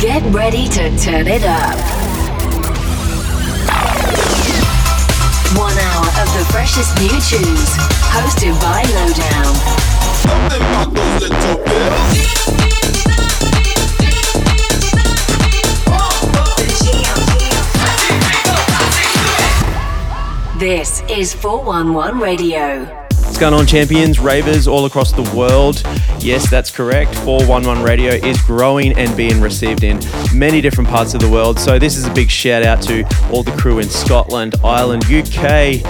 Get ready to turn it up. 1 hour of the freshest new tunes, hosted by Lowdown. Something about those little bills. This is 411 Radio. What's going on, champions, ravers all across the world? Yes, that's correct. 411 Radio is growing and being received in many different parts of the world. So this is a big shout out to all the crew in Scotland, Ireland, UK,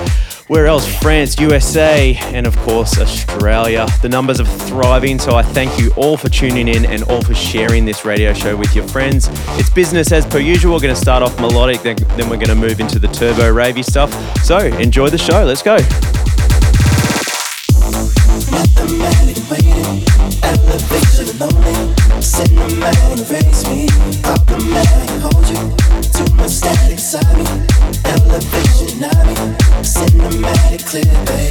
where else? France, USA, and of course, Australia. The numbers are thriving, so I thank you all for tuning in and all for sharing this radio show with your friends. It's business as per usual. We're going to start off melodic, then we're going to move into the turbo ravey stuff. So enjoy the show. Let's go. Mathematic waiting, elevation lonely. Cinematic raise me, problematic hold you. Too much static side me, elevation not me. Cinematic clear, babe,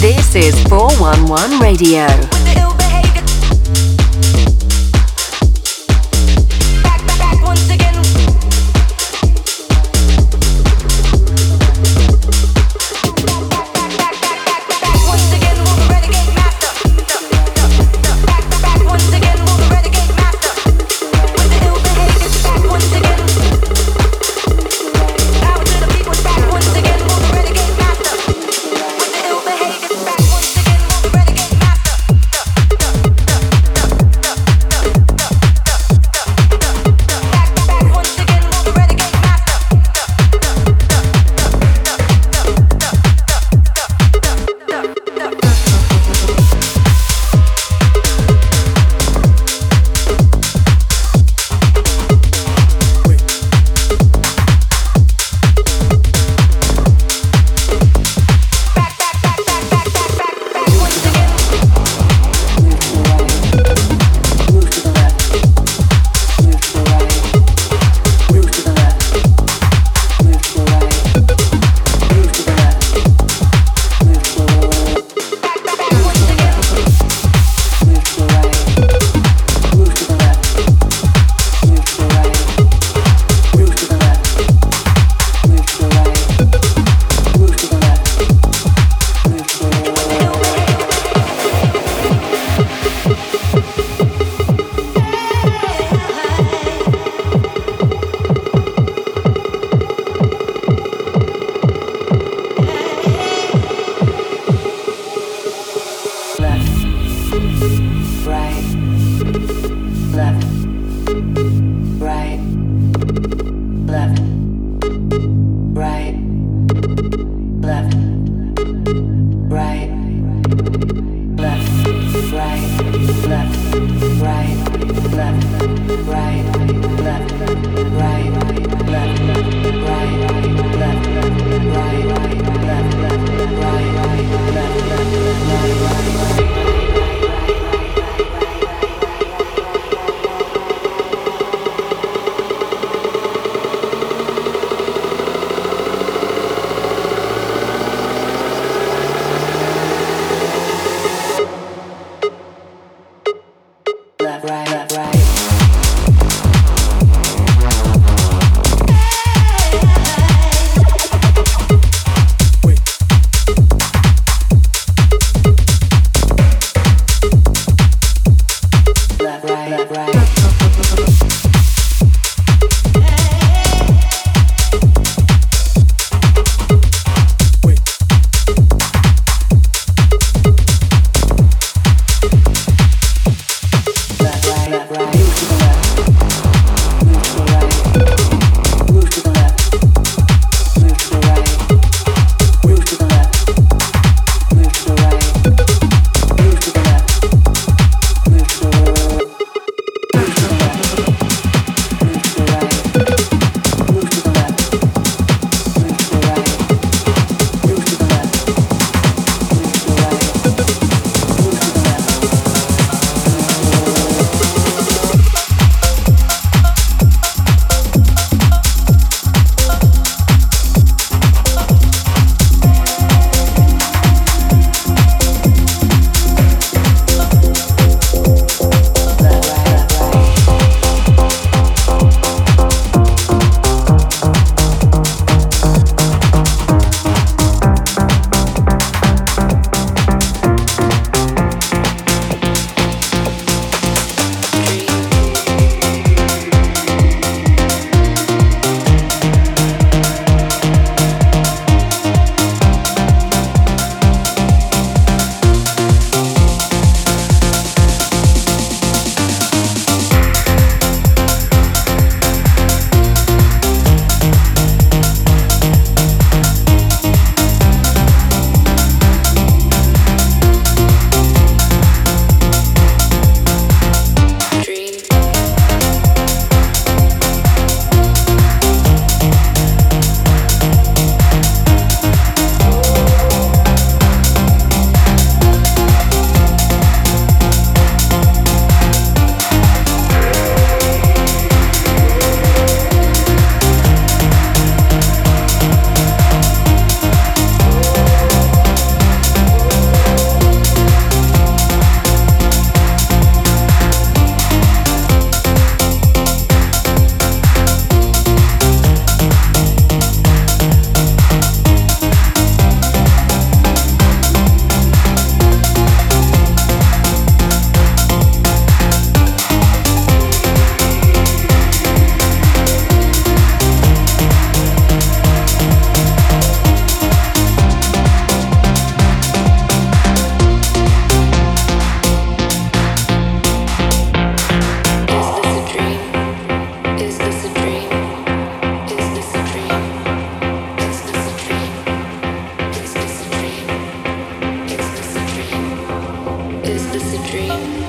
This is 411 Radio. Right.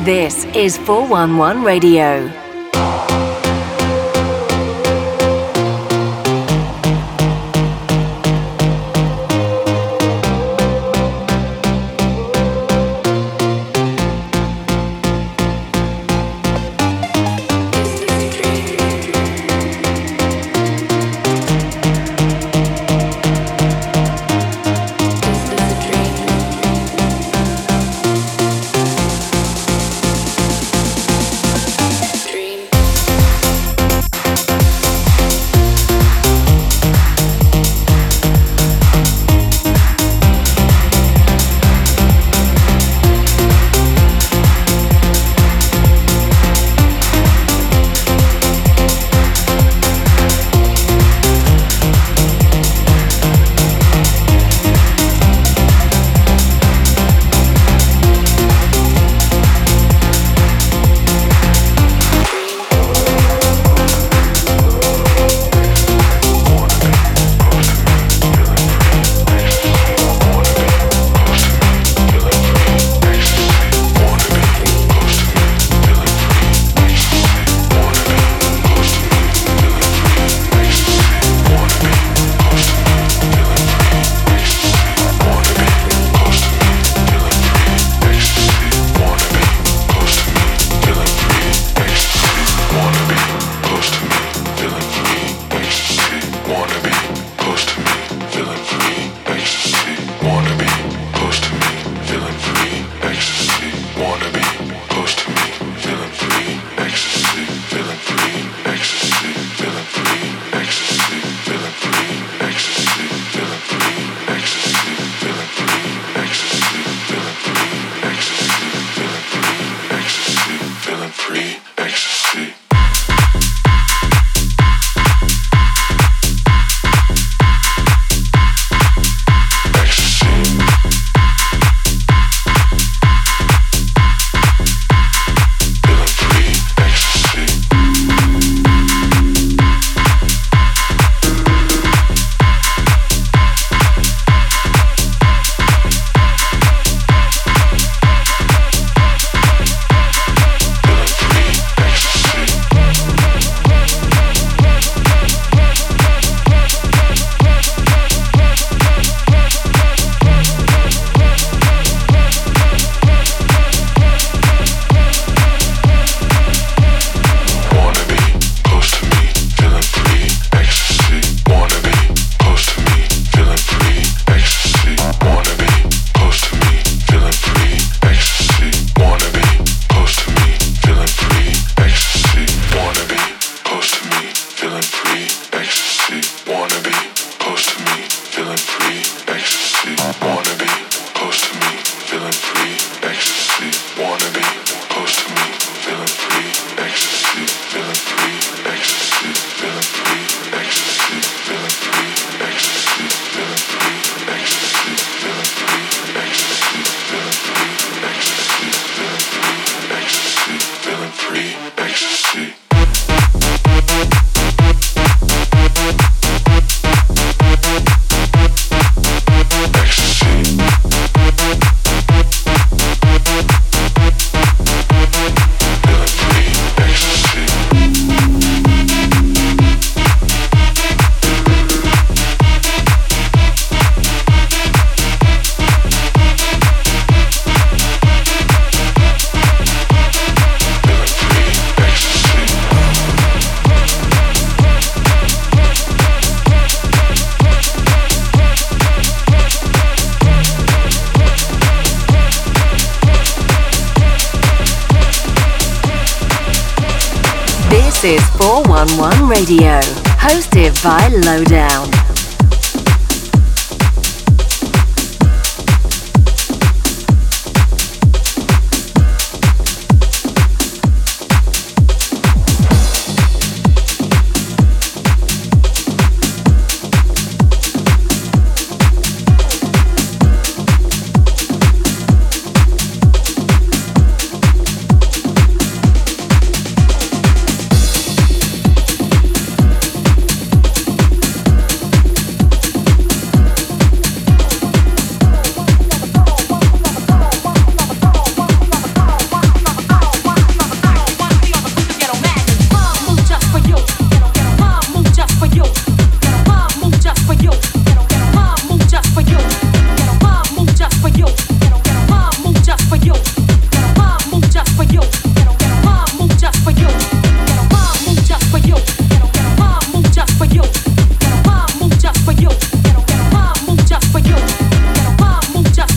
This is 411 Radio. This is 411 Radio, hosted by Lowdown.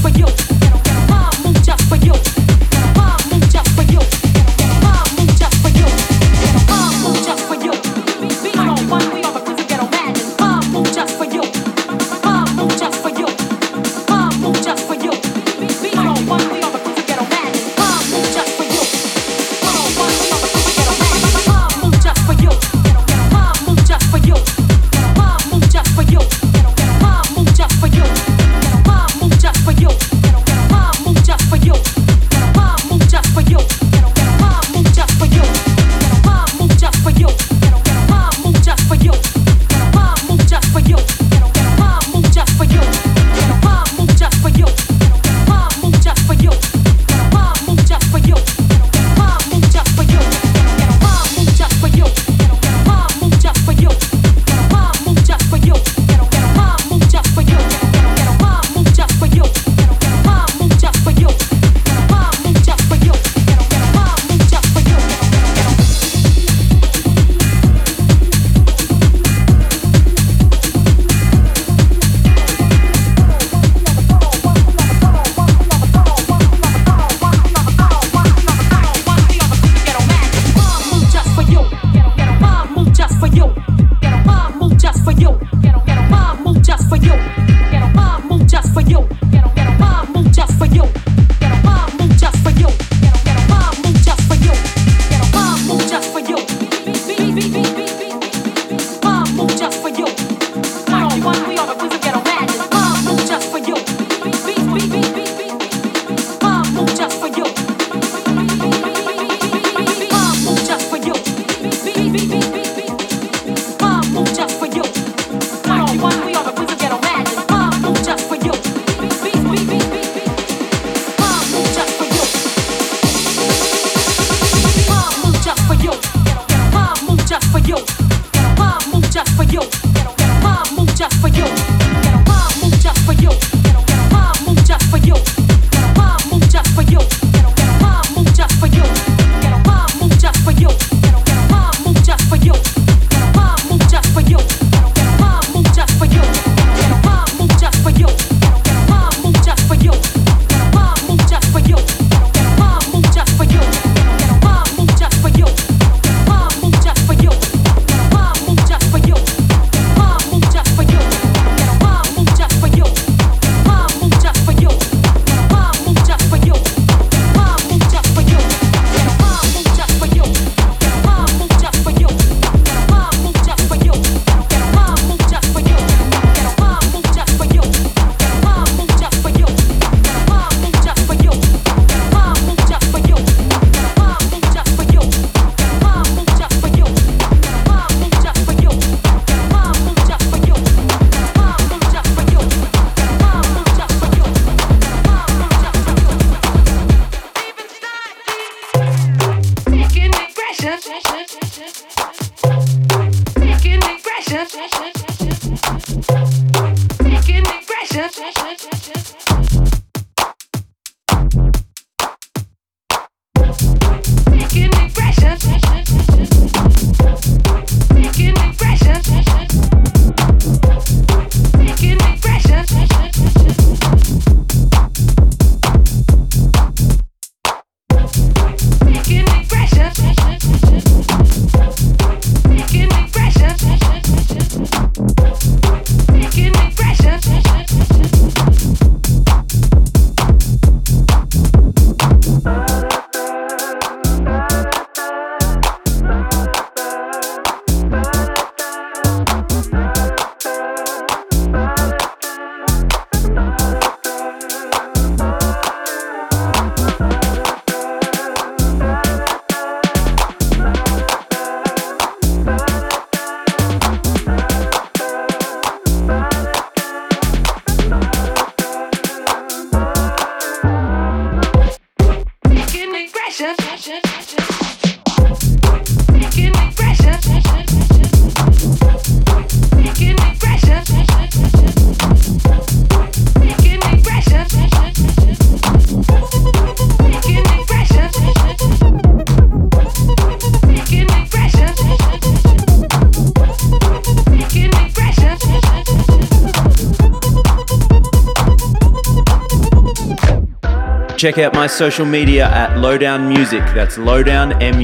Mom, move just for you. Mom, move just for you. check out my social media at Lowdown Musik. That's Lowdown Musik.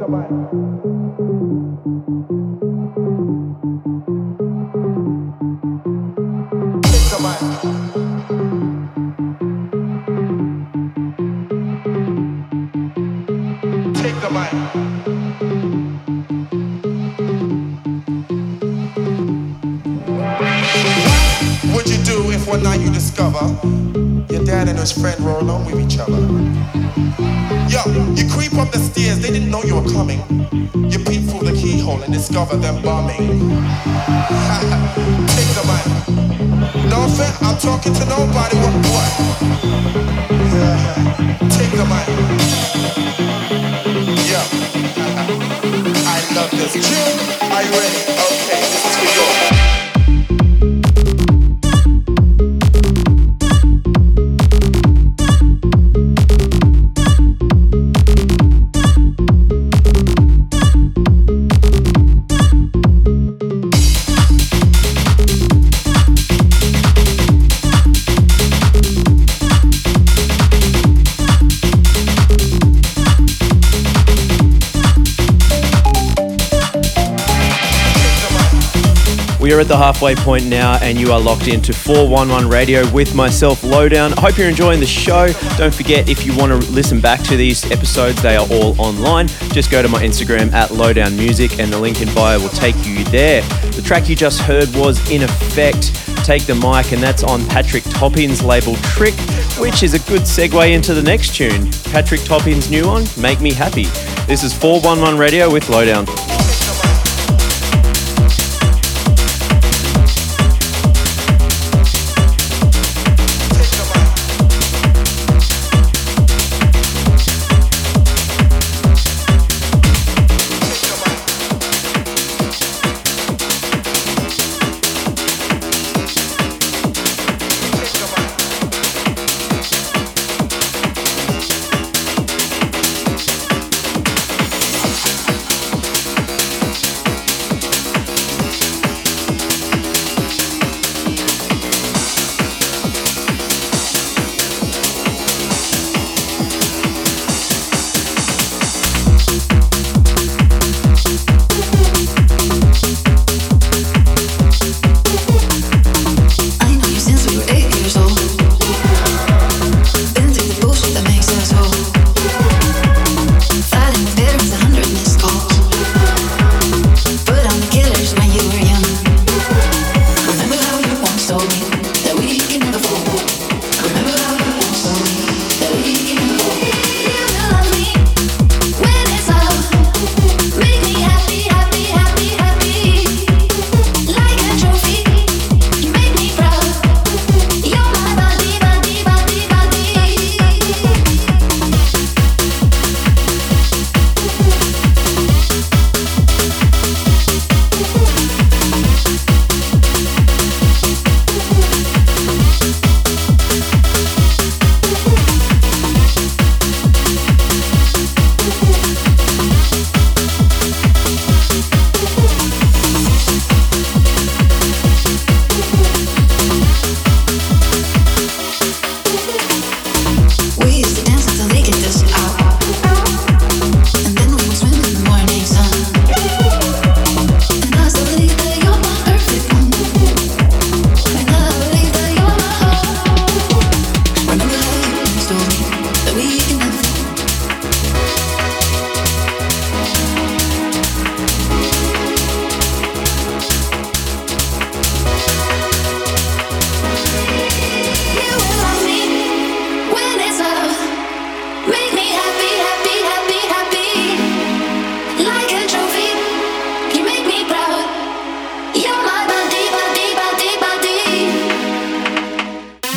dabei. Mit dabei. One night you discover your dad and his friend were alone with each other. Yo, you creep up the stairs, they didn't know you were coming. You peep through the keyhole and discover them bombing. Take the mic. No offense, I'm talking to nobody, what? Take the mic. Yo, I love this tune. Are you ready? Okay, this is for you. We are at the halfway point now and you are locked into 411 Radio with myself, Lowdown. I hope you're enjoying the show. Don't forget, if you want to listen back to these episodes, they are all online. Just go to my Instagram at Lowdown Musik and the link in bio will take you there. The track you just heard was In Effect, Take the Mic, and that's on Patrick Topping's label Trick, which is a good segue into the next tune. Patrick Topping's new one, Make Me Happy. This is 411 Radio with Lowdown.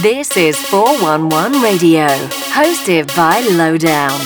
This is 411 Radio, hosted by Lowdown.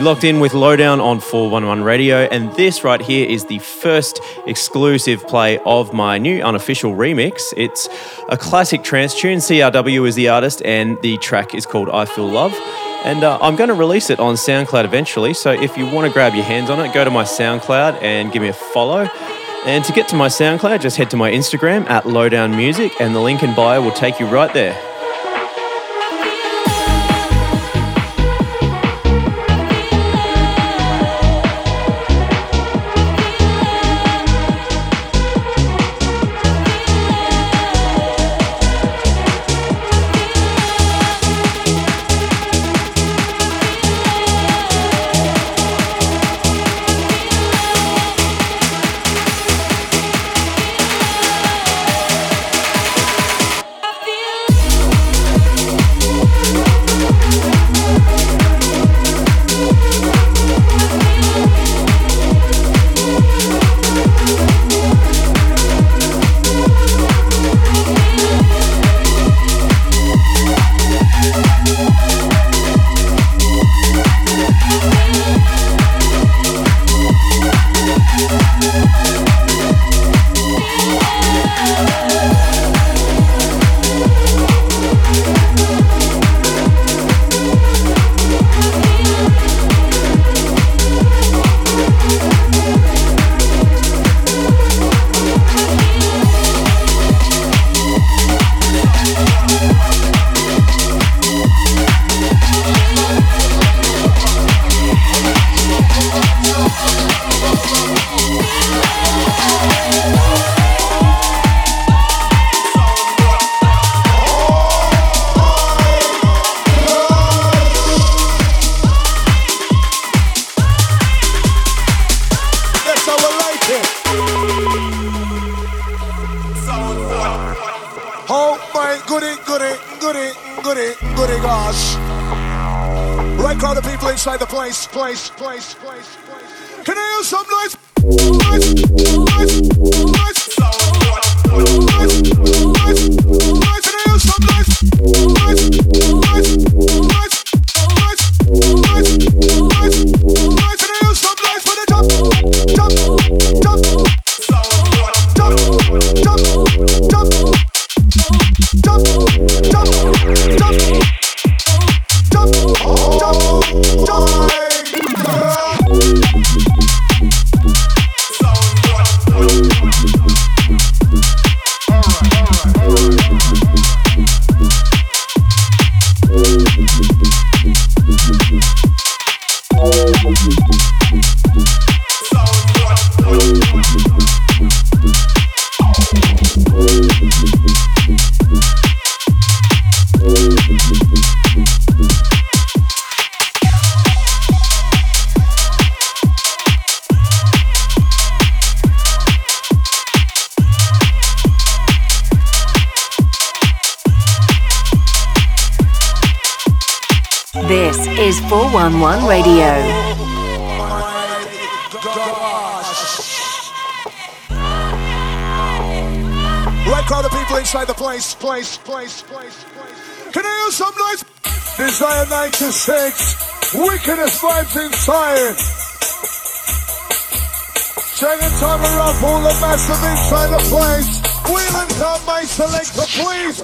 You're locked in with Lowdown on 411 Radio, and this right here is the first exclusive play of my new unofficial remix. It's a classic trance tune. CRW is the artist, and the track is called I Feel Love. And I'm going to release it on SoundCloud eventually, so if you want to grab your hands on it, go to my SoundCloud and give me a follow. And to get to my SoundCloud, just head to my Instagram at Lowdown Musik, and the link in bio will take you right there. Place. Can I hear some noise? Place. Can I hear some noise? Desire 96, wickedest vibes inside. Second time around, pull the massive inside the place. Wheel and come my selector, please.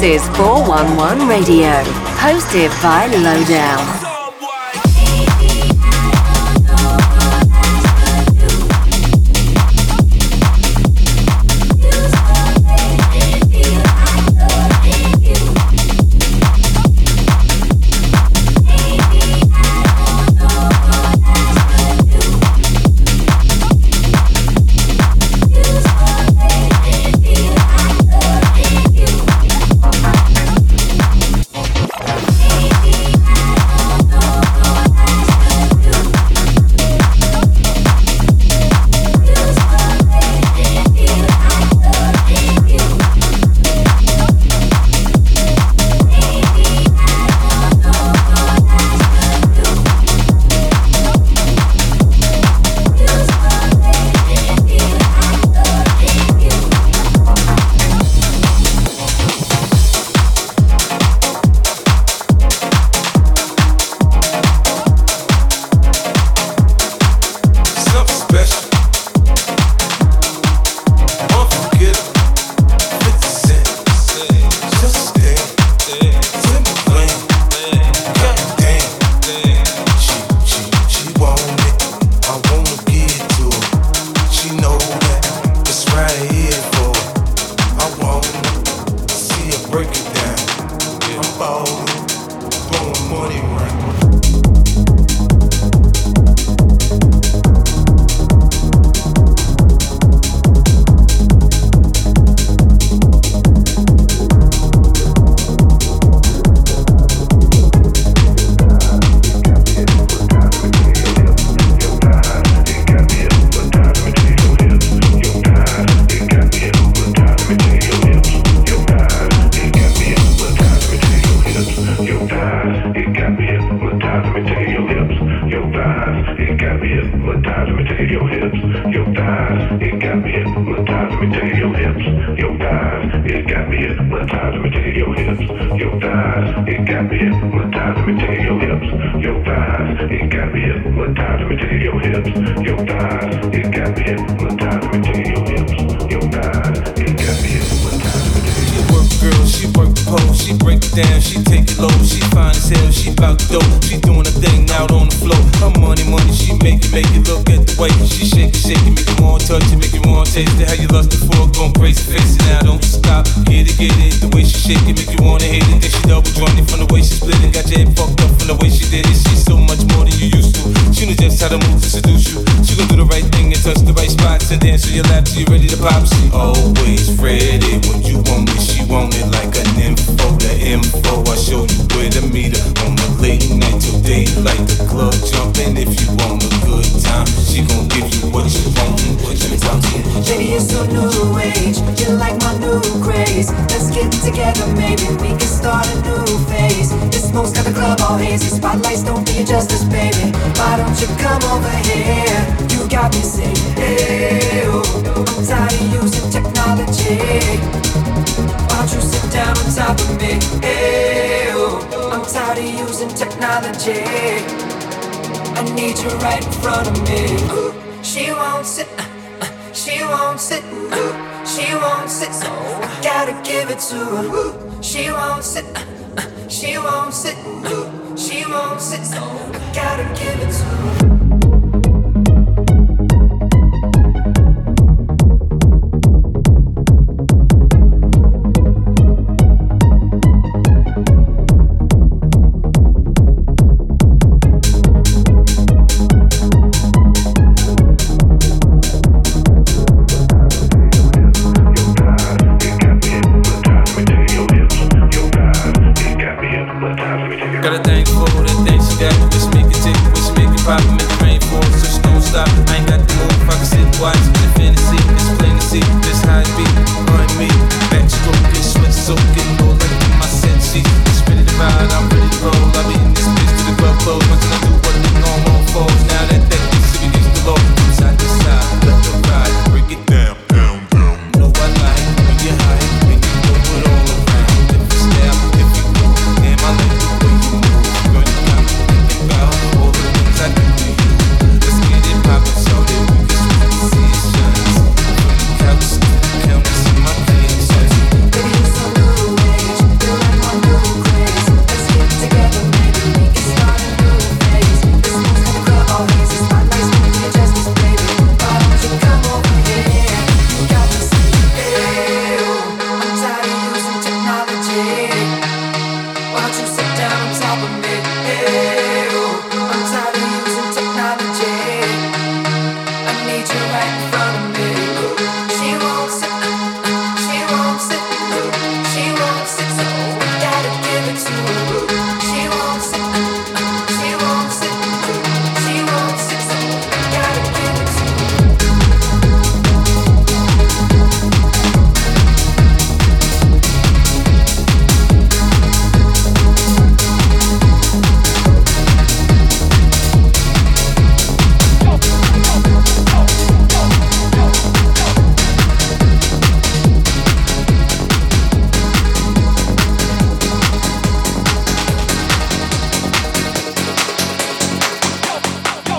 This is 411 Radio, hosted by Lowdown.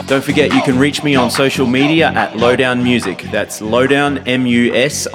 Don't forget, you can reach me on social media at Lowdown Musik. That's Lowdown Musik.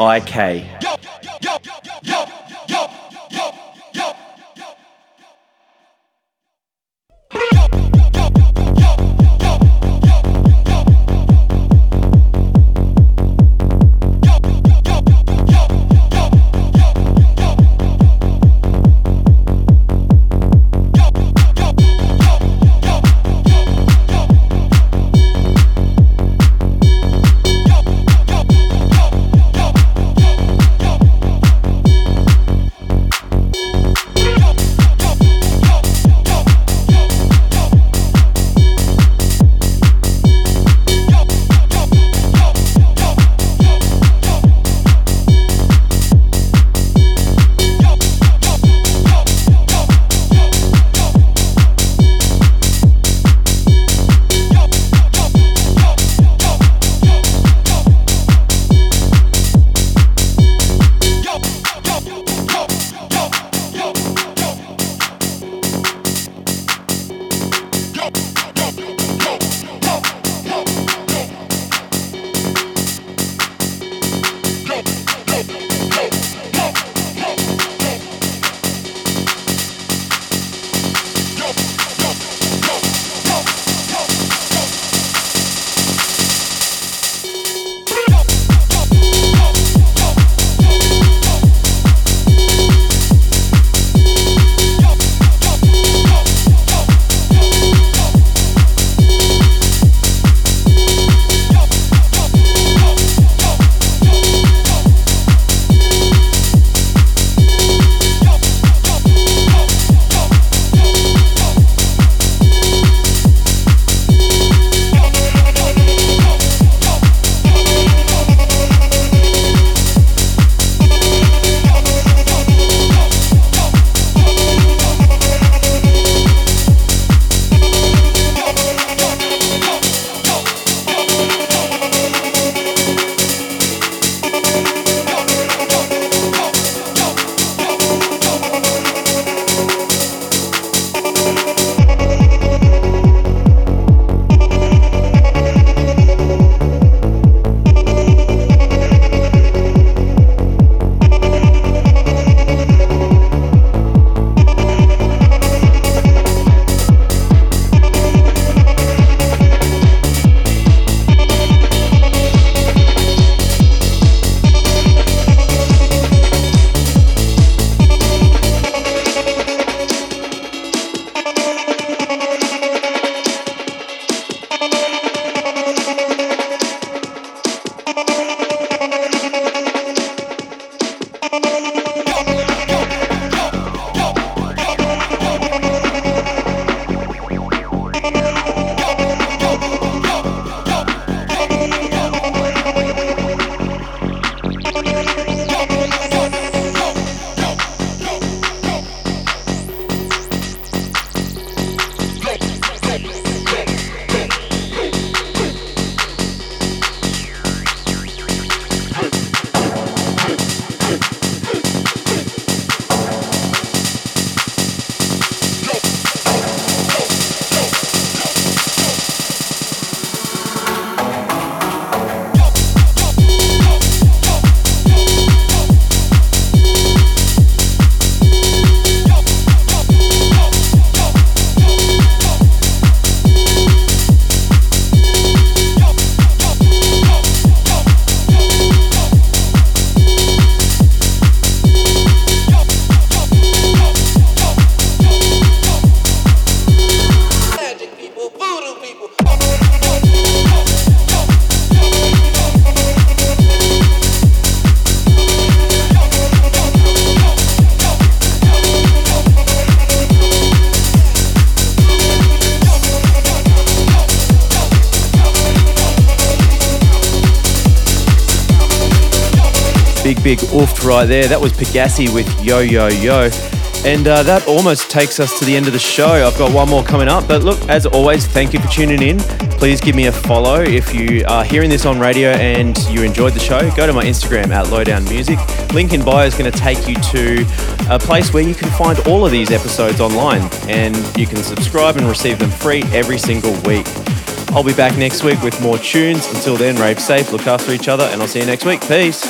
big oof right there. That was Pegassi with Yo Yo Yo. And that almost takes us to the end of the show. I've got one more coming up. But look, as always, thank you for tuning in. Please give me a follow. If you are hearing this on radio and you enjoyed the show, go to my Instagram at Lowdown Musik. Link in bio is going to take you to a place where you can find all of these episodes online. And you can subscribe and receive them free every single week. I'll be back next week with more tunes. Until then, rave safe, look after each other, and I'll see you next week. Peace.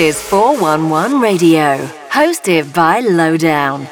This is 411 Radio, hosted by Lowdown.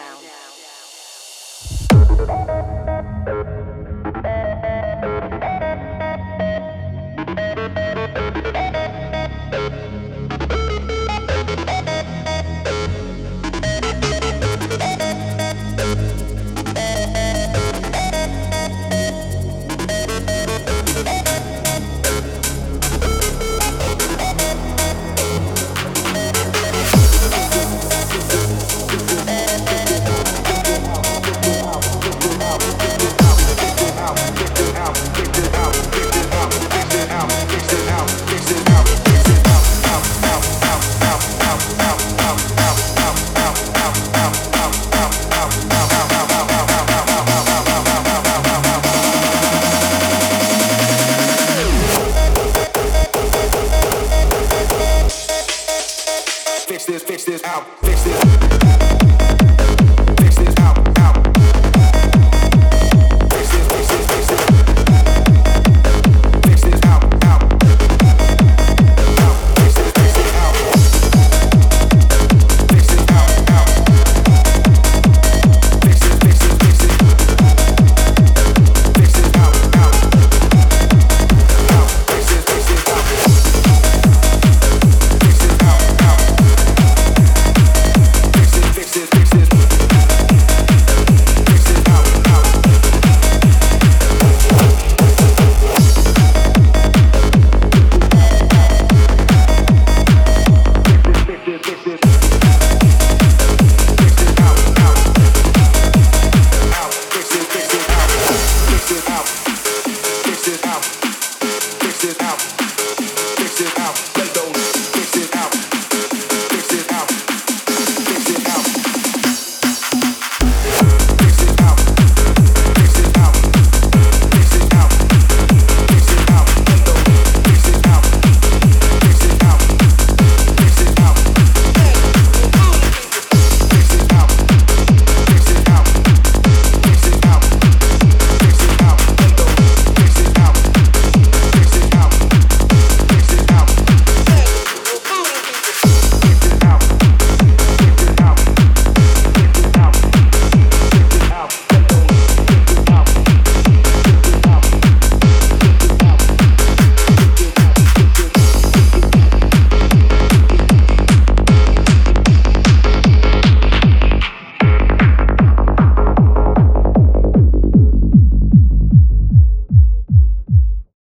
Fix this out, fix this.